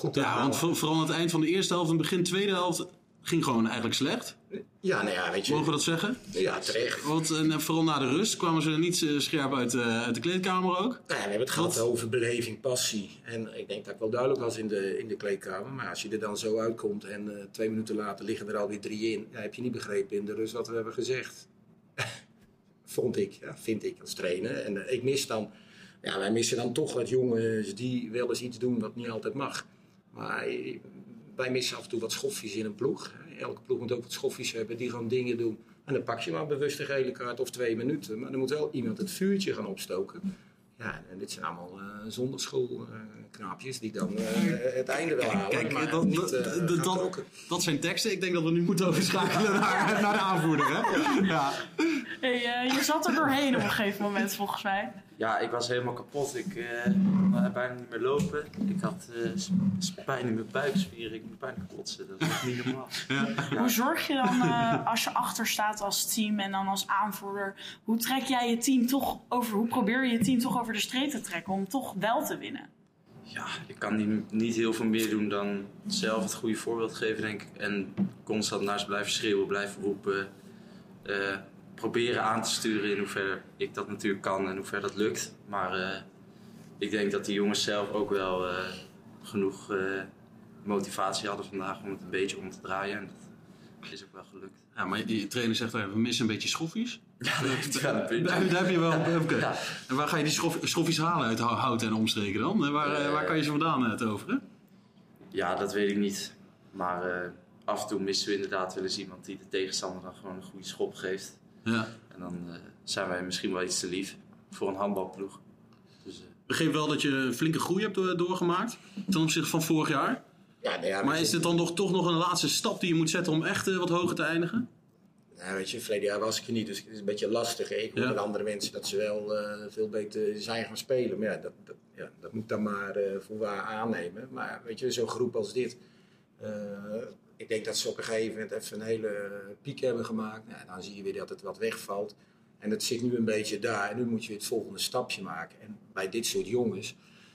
halen. Ja, want vooral aan het eind van de eerste helft en begin tweede helft ging gewoon eigenlijk slecht. Ja, nou ja, weet je... Mogen we dat zeggen? Ja, terecht. Want vooral na de rust kwamen ze er niet scherp uit de kleedkamer ook. Ja, we hebben het gehad over beleving, passie. En ik denk dat ik wel duidelijk was in de kleedkamer. Maar als je er dan zo uitkomt en 2 minuten later liggen er alweer 3 in. Ja, heb je niet begrepen in de rust wat we hebben gezegd. Vind ik als trainer. En ik mis dan... Ja, wij missen dan toch wat jongens die wel eens iets doen wat niet altijd mag. Maar... Wij missen af en toe wat schoffies in een ploeg. Elke ploeg moet ook wat schoffies hebben die gewoon dingen doen. En dan pak je maar bewust een gele kaart of 2 minuten. Maar dan moet wel iemand het vuurtje gaan opstoken. Ja, en dit zijn allemaal zonderschoolknaapjes die dan het einde wel halen. Kijk, dat zijn teksten. Ik denk dat we nu moeten overschakelen naar de aanvoerder. Hè? Ja. Hey, je zat er doorheen op een gegeven moment volgens mij. Ja, ik was helemaal kapot. Ik kon bijna niet meer lopen. Ik had pijn in mijn buikspieren. Ik moest bijna kotsen. Dat was niet normaal. Ja. Ja. Hoe zorg je dan als je achter staat als team en dan als aanvoerder? Hoe trek jij je team toch over? Hoe probeer je je team toch over de streep te trekken om toch wel te winnen? Ja, ik kan niet heel veel meer doen dan zelf het goede voorbeeld geven, denk ik. En constant naar ze blijven schreeuwen, blijven roepen. Proberen aan te sturen in hoeverre ik dat natuurlijk kan en hoeverre dat lukt. Maar ik denk dat die jongens zelf ook wel genoeg motivatie hadden vandaag om het een beetje om te draaien. En dat is ook wel gelukt. Ja, maar je trainer zegt we missen een beetje schoffies. Ja, daar heb je wel. Okay. Ja. En waar ga je die schoffies halen uit Houten en omstreken dan? En waar kan je ze vandaan toveren? Ja, dat weet ik niet. Maar af en toe missen we inderdaad wel eens iemand die de tegenstander dan gewoon een goede schop geeft. Ja. En dan zijn wij misschien wel iets te lief voor een handbalploeg. Dus, ik begreep wel dat je een flinke groei hebt doorgemaakt ten opzichte van vorig jaar. Ja, nou ja, maar is dit dan toch nog een laatste stap die je moet zetten om echt wat hoger te eindigen? Nou, weet je, verleden jaar was ik er niet, dus het is een beetje lastig. Ik hoor met andere mensen dat ze wel veel beter zijn gaan spelen. Maar ja, dat moet dan maar voor waar aannemen. Maar weet je, zo'n groep als dit... Ik denk dat ze op een gegeven moment even een hele piek hebben gemaakt. Nou, dan zie je weer dat het wat wegvalt. En het zit nu een beetje daar. En nu moet je weer het volgende stapje maken. En bij dit soort jongens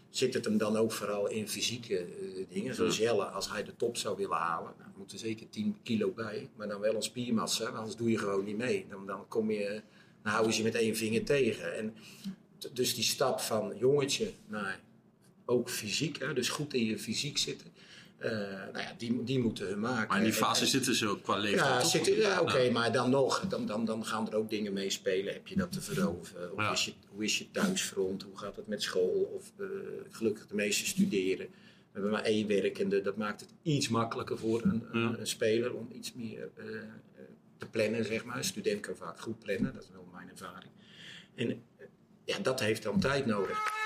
zit het hem dan ook vooral in fysieke dingen. Zoals Jelle, als hij de top zou willen halen. Nou, moet er zeker 10 kilo bij. Maar dan wel een spiermassa. Anders doe je gewoon niet mee. Dan kom je, dan houden ze je met één vinger tegen. En dus die stap van jongetje naar ook fysiek. Hè, dus goed in je fysiek zitten. Die moeten hun maken. Maar in die fase zitten ze ook qua leeftijd. Ja, maar dan nog. Dan gaan er ook dingen meespelen. Heb je dat te veroveren? Of hoe is je thuisfront? Hoe gaat het met school? Of gelukkig de meeste studeren. We hebben maar 1 werkende. Dat maakt het iets makkelijker voor een speler om iets meer te plannen, zeg maar. Een student kan vaak goed plannen. Dat is wel mijn ervaring. En dat heeft dan tijd nodig.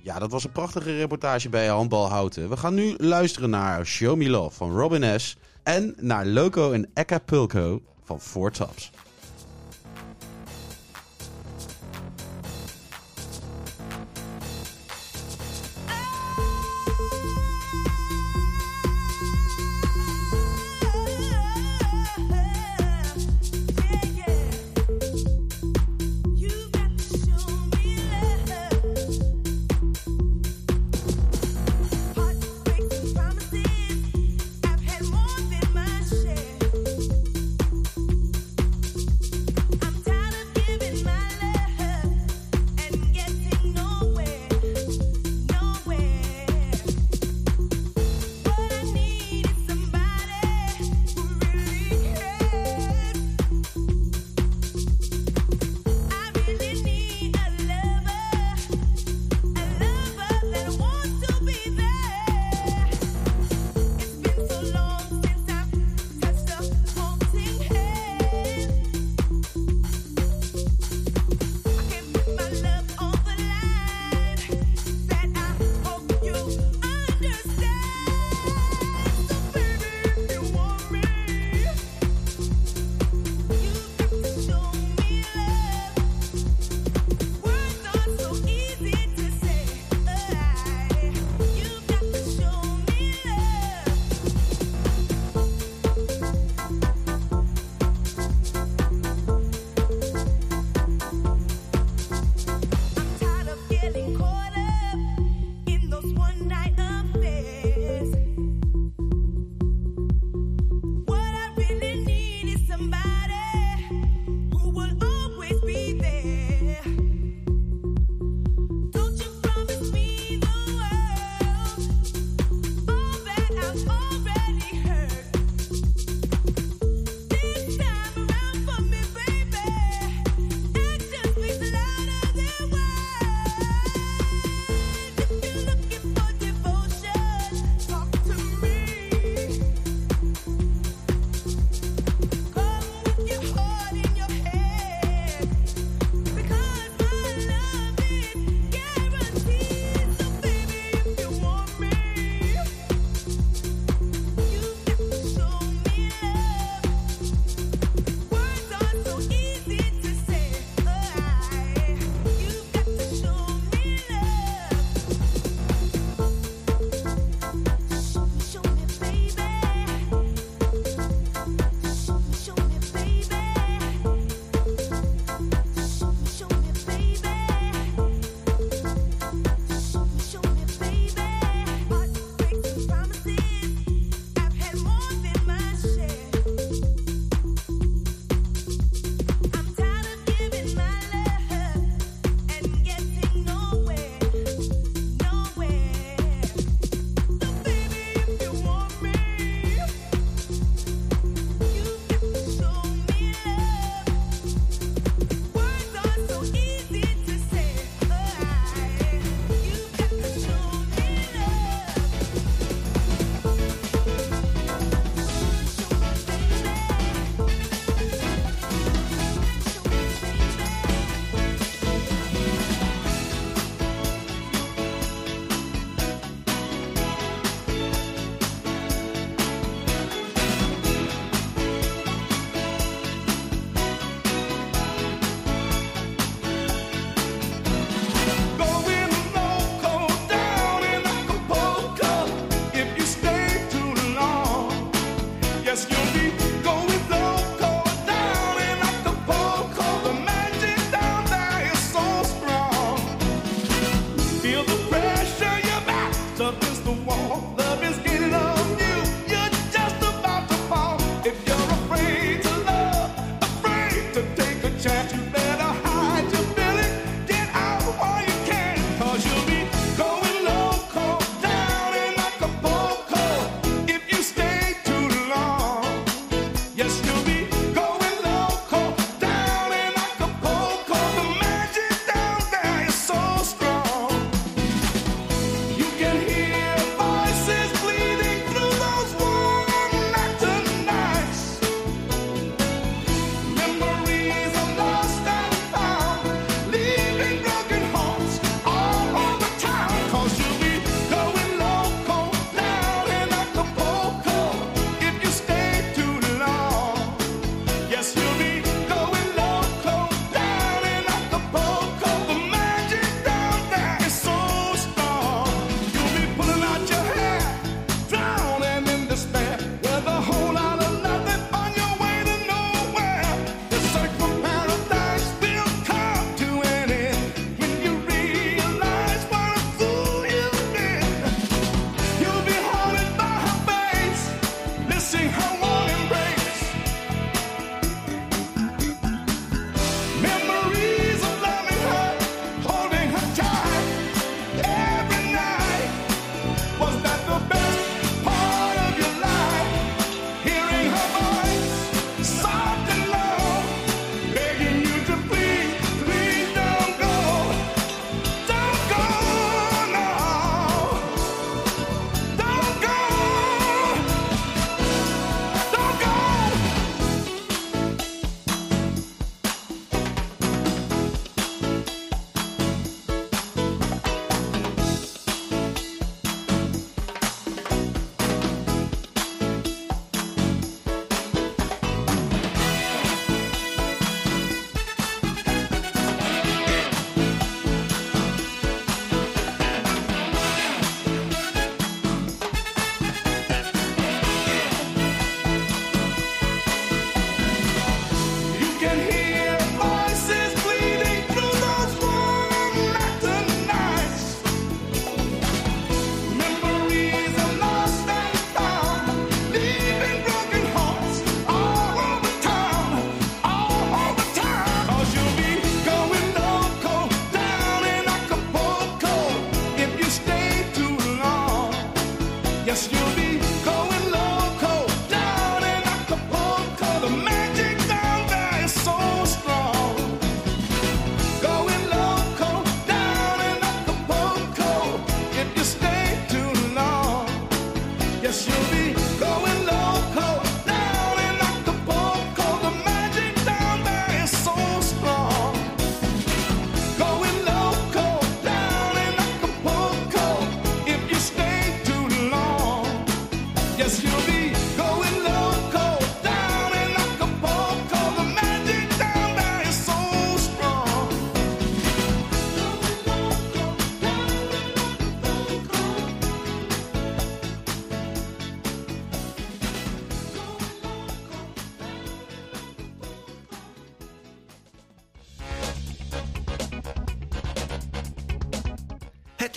Ja, dat was een prachtige reportage bij Handbal Houten. We gaan nu luisteren naar Show Me Love van Robin S. En naar Loco en Eka Pulco van Four Tops.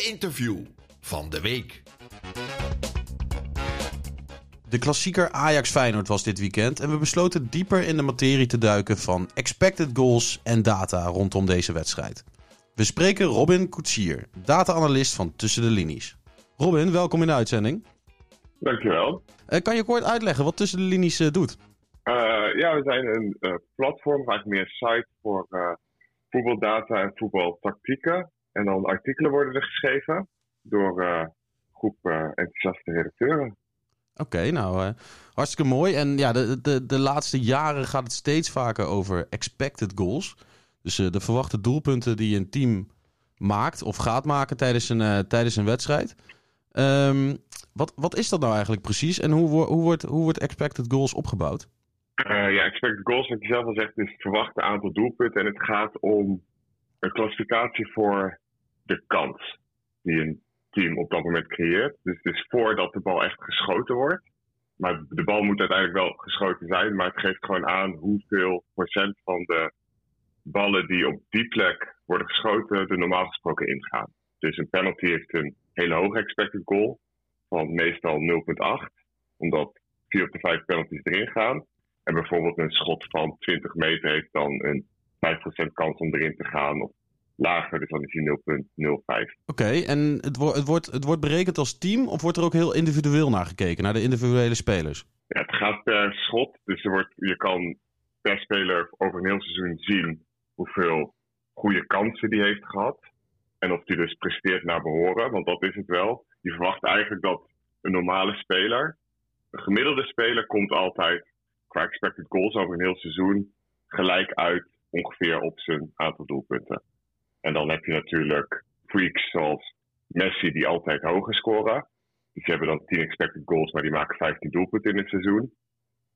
Interview van de week. De klassieker Ajax-Feyenoord was dit weekend en we besloten dieper in de materie te duiken van expected goals en data rondom deze wedstrijd. We spreken Robin Koetsier, data-analyst van Tussen de Linies. Robin, welkom in de uitzending. Dankjewel. Kan je kort uitleggen wat Tussen de Linies doet? We zijn een platform, eigenlijk meer site voor voetbaldata en voetbaltactieken. En dan artikelen worden er geschreven door een groep enthousiaste redacteuren. Oké, hartstikke mooi. En ja, de laatste jaren gaat het steeds vaker over expected goals. Dus de verwachte doelpunten die een team maakt of gaat maken tijdens een wedstrijd. Wat is dat nou eigenlijk precies? En hoe wordt expected goals opgebouwd? Expected goals, wat je zelf al zegt, is het verwachte aantal doelpunten. En het gaat om een klassificatie voor de kans die een team op dat moment creëert. Dus het is voordat de bal echt geschoten wordt. Maar de bal moet uiteindelijk wel geschoten zijn. Maar het geeft gewoon aan hoeveel procent van de ballen die op die plek worden geschoten er normaal gesproken ingaan. Dus een penalty heeft een hele hoge expected goal. van meestal 0,8. Omdat 4 op de 5 penalties erin gaan. En bijvoorbeeld een schot van 20 meter heeft dan een 5% kans om erin te gaan. Of lager, dus dan is die 0,05. Oké, en het wordt berekend als team of wordt er ook heel individueel naar gekeken? Naar de individuele spelers? Ja, het gaat per schot. Dus je kan per speler over een heel seizoen zien hoeveel goede kansen die heeft gehad. En of die dus presteert naar behoren, want dat is het wel. Je verwacht eigenlijk dat een normale speler, een gemiddelde speler komt altijd qua expected goals over een heel seizoen gelijk uit ongeveer op zijn aantal doelpunten. En dan heb je natuurlijk freaks zoals Messi die altijd hoger scoren. Dus die hebben dan 10 expected goals, maar die maken 15 doelpunten in het seizoen.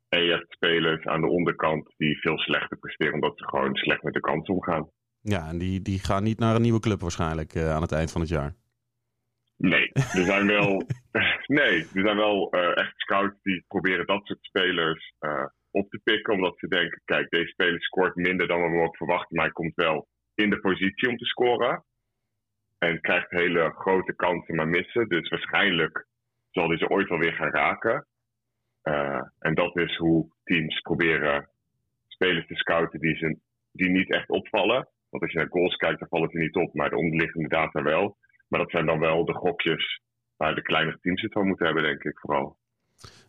En je hebt spelers aan de onderkant die veel slechter presteren omdat ze gewoon slecht met de kans omgaan. Ja, en die gaan niet naar een nieuwe club waarschijnlijk aan het eind van het jaar. Nee, er zijn wel, echt scouts die proberen dat soort spelers op te pikken. Omdat ze denken, kijk, deze speler scoort minder dan we mogen verwachten. Maar hij komt wel in de positie om te scoren. En krijgt hele grote kansen maar missen. Dus waarschijnlijk zal hij ze ooit wel weer gaan raken. En dat is hoe teams proberen spelers te scouten die niet echt opvallen. Want als je naar goals kijkt, dan vallen ze niet op. Maar de onderliggende data wel. Maar dat zijn dan wel de gokjes waar de kleinere teams het van moeten hebben, denk ik vooral.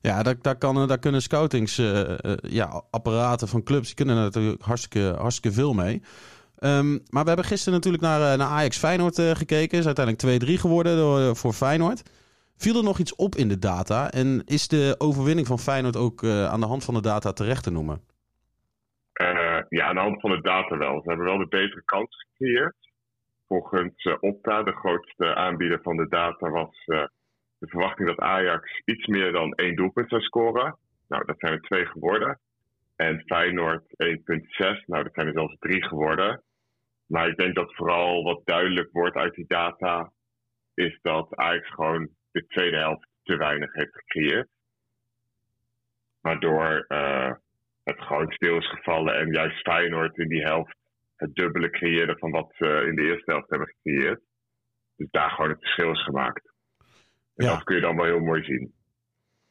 Ja, daar kunnen scoutingsapparaten van clubs, die kunnen natuurlijk hartstikke veel mee. Maar we hebben gisteren natuurlijk naar Ajax Feyenoord gekeken. Is uiteindelijk 2-3 geworden voor Feyenoord. Viel er nog iets op in de data? En is de overwinning van Feyenoord ook aan de hand van de data terecht te noemen? Ja, aan de hand van de data wel. Ze hebben wel de betere kans gecreëerd. Volgens Opta, de grootste aanbieder van de data, was de verwachting dat Ajax iets meer dan 1 doelpunt zou scoren. Nou, dat zijn er 2 geworden. En Feyenoord 1,6. Nou, dat zijn er zelfs 3 geworden. Maar ik denk dat vooral wat duidelijk wordt uit die data is dat Ajax gewoon de tweede helft te weinig heeft gecreëerd. Waardoor het gewoon stil is gevallen en juist Feyenoord in die helft het dubbele creëren van wat ze in de eerste helft hebben gecreëerd. Dus daar gewoon het verschil is gemaakt. En dat kun je dan wel heel mooi zien.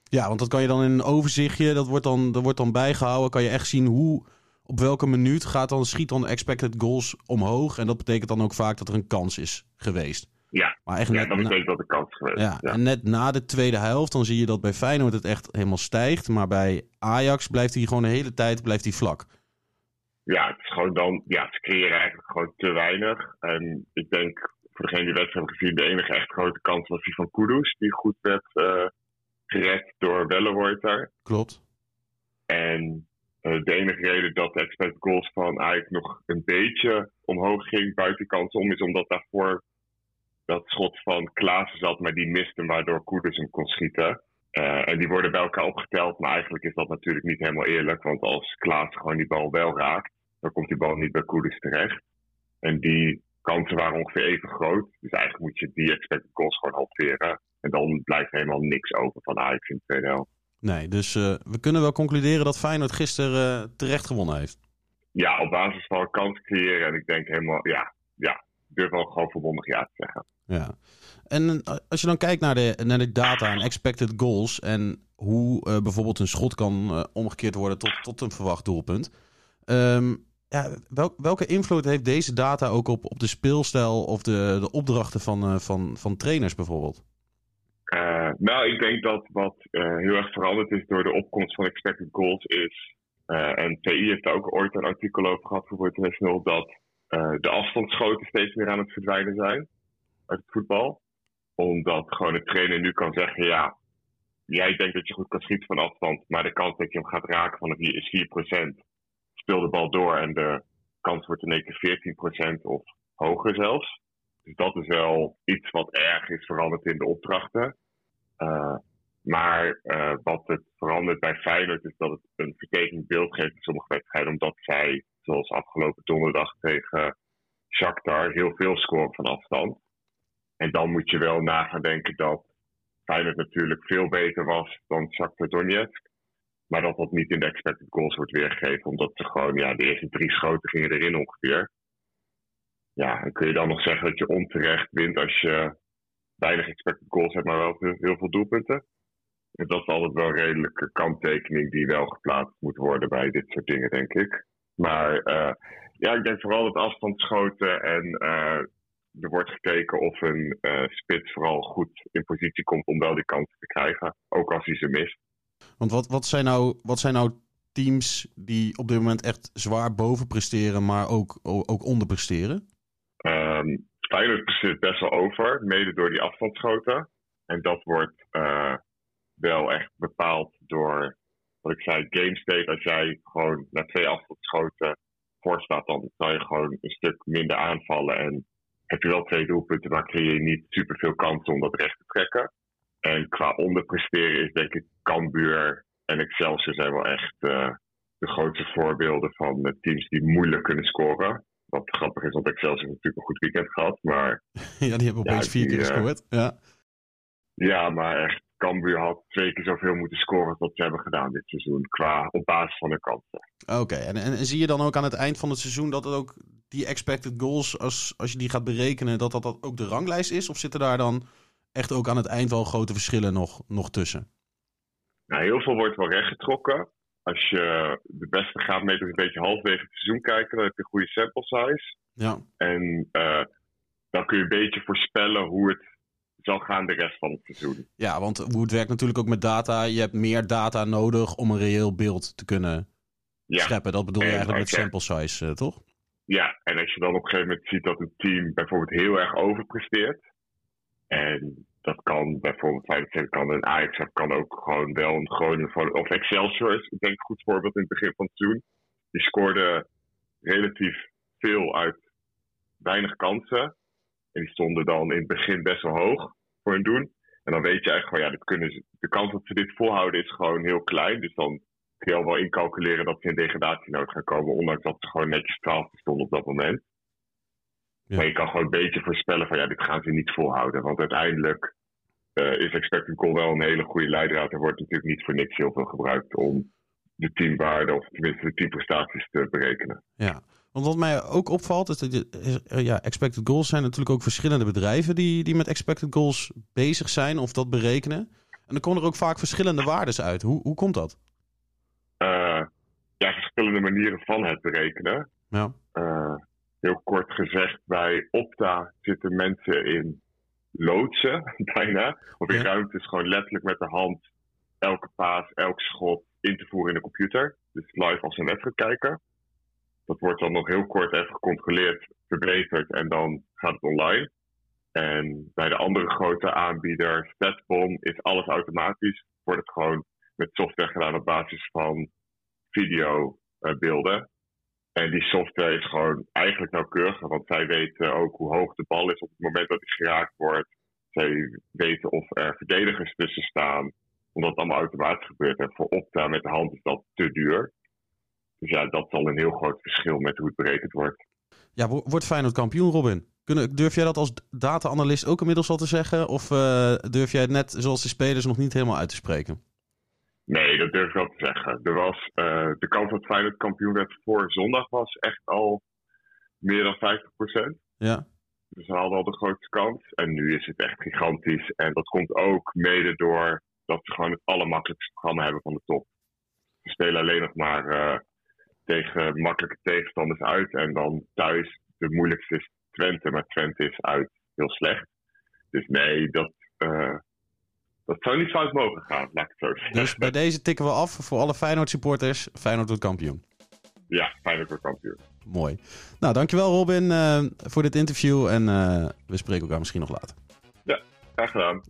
Ja, want dat kan je dan in een overzichtje, dat wordt dan bijgehouden. Kan je echt zien hoe, op welke minuut schiet dan de expected goals omhoog. En dat betekent dan ook vaak dat er een kans is geweest. Ja, maar echt dat betekent dat er kans is geweest. Ja, ja. En net na de tweede helft, dan zie je dat bij Feyenoord het echt helemaal stijgt. Maar bij Ajax blijft hij gewoon de hele tijd vlak. Ja, het is gewoon ze creëren eigenlijk gewoon te weinig. En ik denk, voor degene die wedstrijd hebben gezien, de enige echt grote kans was die van Kudus, die goed werd gered door Wellewoyter. Klopt. En de enige reden dat de expected goals van Ajax nog een beetje omhoog ging buiten kans om, is omdat daarvoor dat schot van Klaassen zat, maar die miste hem, waardoor Kudus hem kon schieten. En die worden bij elkaar opgeteld, maar eigenlijk is dat natuurlijk niet helemaal eerlijk. Want als Klaassen gewoon die bal wel raakt, dan komt die bal niet bij Kudus terecht. En die kansen waren ongeveer even groot. Dus eigenlijk moet je die expected goals gewoon halveren. En dan blijft helemaal niks over van Ajax in de tweede helft. Nee, dus we kunnen wel concluderen dat Feyenoord gisteren terecht gewonnen heeft. Ja, op basis van kansen creëren. En ik denk helemaal, ik durf wel gewoon volmondig ja te zeggen. Ja. En als je dan kijkt naar de data en expected goals en hoe bijvoorbeeld een schot kan omgekeerd worden tot een verwacht doelpunt. Welke invloed heeft deze data ook op de speelstijl of de opdrachten van trainers bijvoorbeeld? Ik denk dat wat heel erg veranderd is door de opkomst van expected goals is, en TI heeft daar ook ooit een artikel over gehad voor International, dat de afstandsschoten steeds meer aan het verdwijnen zijn uit het voetbal. Omdat gewoon de trainer nu kan zeggen, ja, jij denkt dat je goed kan schieten van afstand, maar de kans dat je hem gaat raken van is 4%. Speel de bal door en de kans wordt in één keer 14% of hoger zelfs. Dus dat is wel iets wat erg is veranderd in de opdrachten. Maar wat het verandert bij Feyenoord is dat het een vertekend beeld geeft in sommige wedstrijden. Omdat zij, zoals afgelopen donderdag tegen Shakhtar, heel veel scoren van afstand. En dan moet je wel na gaan denken dat Feyenoord natuurlijk veel beter was dan Shakhtar Donetsk. Maar dat dat niet in de expected goals wordt weergegeven. Omdat ze gewoon, de eerste 3 schoten gingen erin ongeveer. Ja, en kun je dan nog zeggen dat je onterecht wint als je weinig expected goals hebt, maar wel heel veel doelpunten. En dat is altijd wel een redelijke kanttekening die wel geplaatst moet worden bij dit soort dingen, denk ik. Maar ik denk vooral dat afstandsschoten en er wordt gekeken of een spits vooral goed in positie komt om wel die kansen te krijgen. Ook als hij ze mist. Want wat zijn nou teams die op dit moment echt zwaar boven presteren, maar ook onder presteren? Feyenoord presteert best wel over, mede door die afstandsschoten. En dat wordt wel echt bepaald door, wat ik zei, game state. Als jij gewoon na 2 afstandsschoten voorstaat, dan zal je gewoon een stuk minder aanvallen. En heb je wel 2 doelpunten, maar creëer je niet superveel kansen om dat recht te trekken. En qua onderpresteren is denk ik Cambuur en Excelsior zijn wel echt de grootste voorbeelden van teams die moeilijk kunnen scoren. Wat grappig is, want Excelsior heeft natuurlijk een goed weekend gehad, maar... Ja, die hebben opeens 4 keer gescoord. Ja, maar echt, Cambuur had 2 keer zoveel moeten scoren als wat ze hebben gedaan dit seizoen, op basis van de kansen. Oké, en zie je dan ook aan het eind van het seizoen dat het ook die expected goals, als je die gaat berekenen, dat ook de ranglijst is? Of zitten daar dan echt ook aan het eind wel grote verschillen nog tussen? Nou, heel veel wordt wel rechtgetrokken. Als je de beste graadmeters een beetje halfwege het seizoen kijken, dan heb je een goede sample size. Ja. En dan kun je een beetje voorspellen hoe het zal gaan de rest van het seizoen. Ja, want hoe het werkt natuurlijk ook met data. Je hebt meer data nodig om een reëel beeld te kunnen scheppen. Dat bedoel je eigenlijk met sample size, toch? Ja, en als je dan op een gegeven moment ziet dat een team bijvoorbeeld heel erg overpresteert. En dat kan bijvoorbeeld, een Ajax kan ook gewoon wel een Groningen. Of Excelsior is, ik denk, een goed voorbeeld in het begin van het seizoen. Die scoorde relatief veel uit weinig kansen. En die stonden dan in het begin best wel hoog voor hun doen. En dan weet je eigenlijk gewoon, de kans dat ze dit volhouden is gewoon heel klein. Dus dan kun je al wel incalculeren dat ze in degradatienood gaan komen. Ondanks dat ze gewoon netjes 12 stonden op dat moment. Ja. Maar je kan gewoon een beetje voorspellen van, dit gaan ze niet volhouden. Want uiteindelijk is expected goal wel een hele goede leidraad. Er wordt natuurlijk niet voor niks heel veel gebruikt om de teamwaarde of tenminste de teamprestaties te berekenen. Ja, want wat mij ook opvalt is dat expected goals zijn natuurlijk ook verschillende bedrijven die met expected goals bezig zijn of dat berekenen. En dan komen er ook vaak verschillende waardes uit. Hoe komt dat? Verschillende manieren van het berekenen. Ja. Heel kort gezegd, bij Opta zitten mensen in loodsen, bijna. Of in ruimtes gewoon letterlijk met de hand elke paas, elk schot in te voeren in de computer. Dus live als een wedstrijd kijken. Dat wordt dan nog heel kort even gecontroleerd, verbeterd en dan gaat het online. En bij de andere grote aanbieder, Statbom, is alles automatisch. Wordt het gewoon met software gedaan op basis van videobeelden. En die software is gewoon eigenlijk nauwkeuriger, want zij weten ook hoe hoog de bal is op het moment dat hij geraakt wordt. Zij weten of er verdedigers tussen staan, omdat het allemaal automatisch gebeurt. En voor Opta met de hand is dat te duur. Dus dat is al een heel groot verschil met hoe het berekend wordt. Ja, wordt Feyenoord kampioen, Robin? Durf jij dat als data-analyst ook inmiddels al te zeggen? Of durf jij het net zoals de spelers nog niet helemaal uit te spreken? Nee, dat durf ik wel te zeggen. Er was de kans dat Feyenoord kampioen werd voor zondag was echt al meer dan 50%. Ja. Dus we hadden al de grootste kans. En nu is het echt gigantisch. En dat komt ook mede door dat ze gewoon het allermakkelijkste programma hebben van de top. Ze spelen alleen nog maar tegen makkelijke tegenstanders uit. En dan thuis de moeilijkste is Twente. Maar Twente is uit heel slecht. Dus nee, dat zou niet fout mogen gaan, laat ik het zo zeggen. Dus bij deze tikken we af voor alle Feyenoord supporters. Feyenoord wordt kampioen. Ja, Feyenoord wordt kampioen. Mooi. Nou, dankjewel Robin voor dit interview. En we spreken elkaar misschien nog later. Ja, graag gedaan.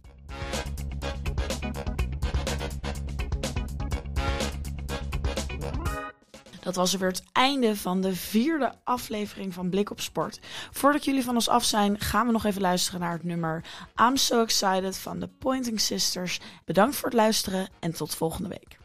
Dat was weer het einde van de 4e aflevering van Blik op Sport. Voordat jullie van ons af zijn, gaan we nog even luisteren naar het nummer I'm So Excited van de Pointing Sisters. Bedankt voor het luisteren en tot volgende week.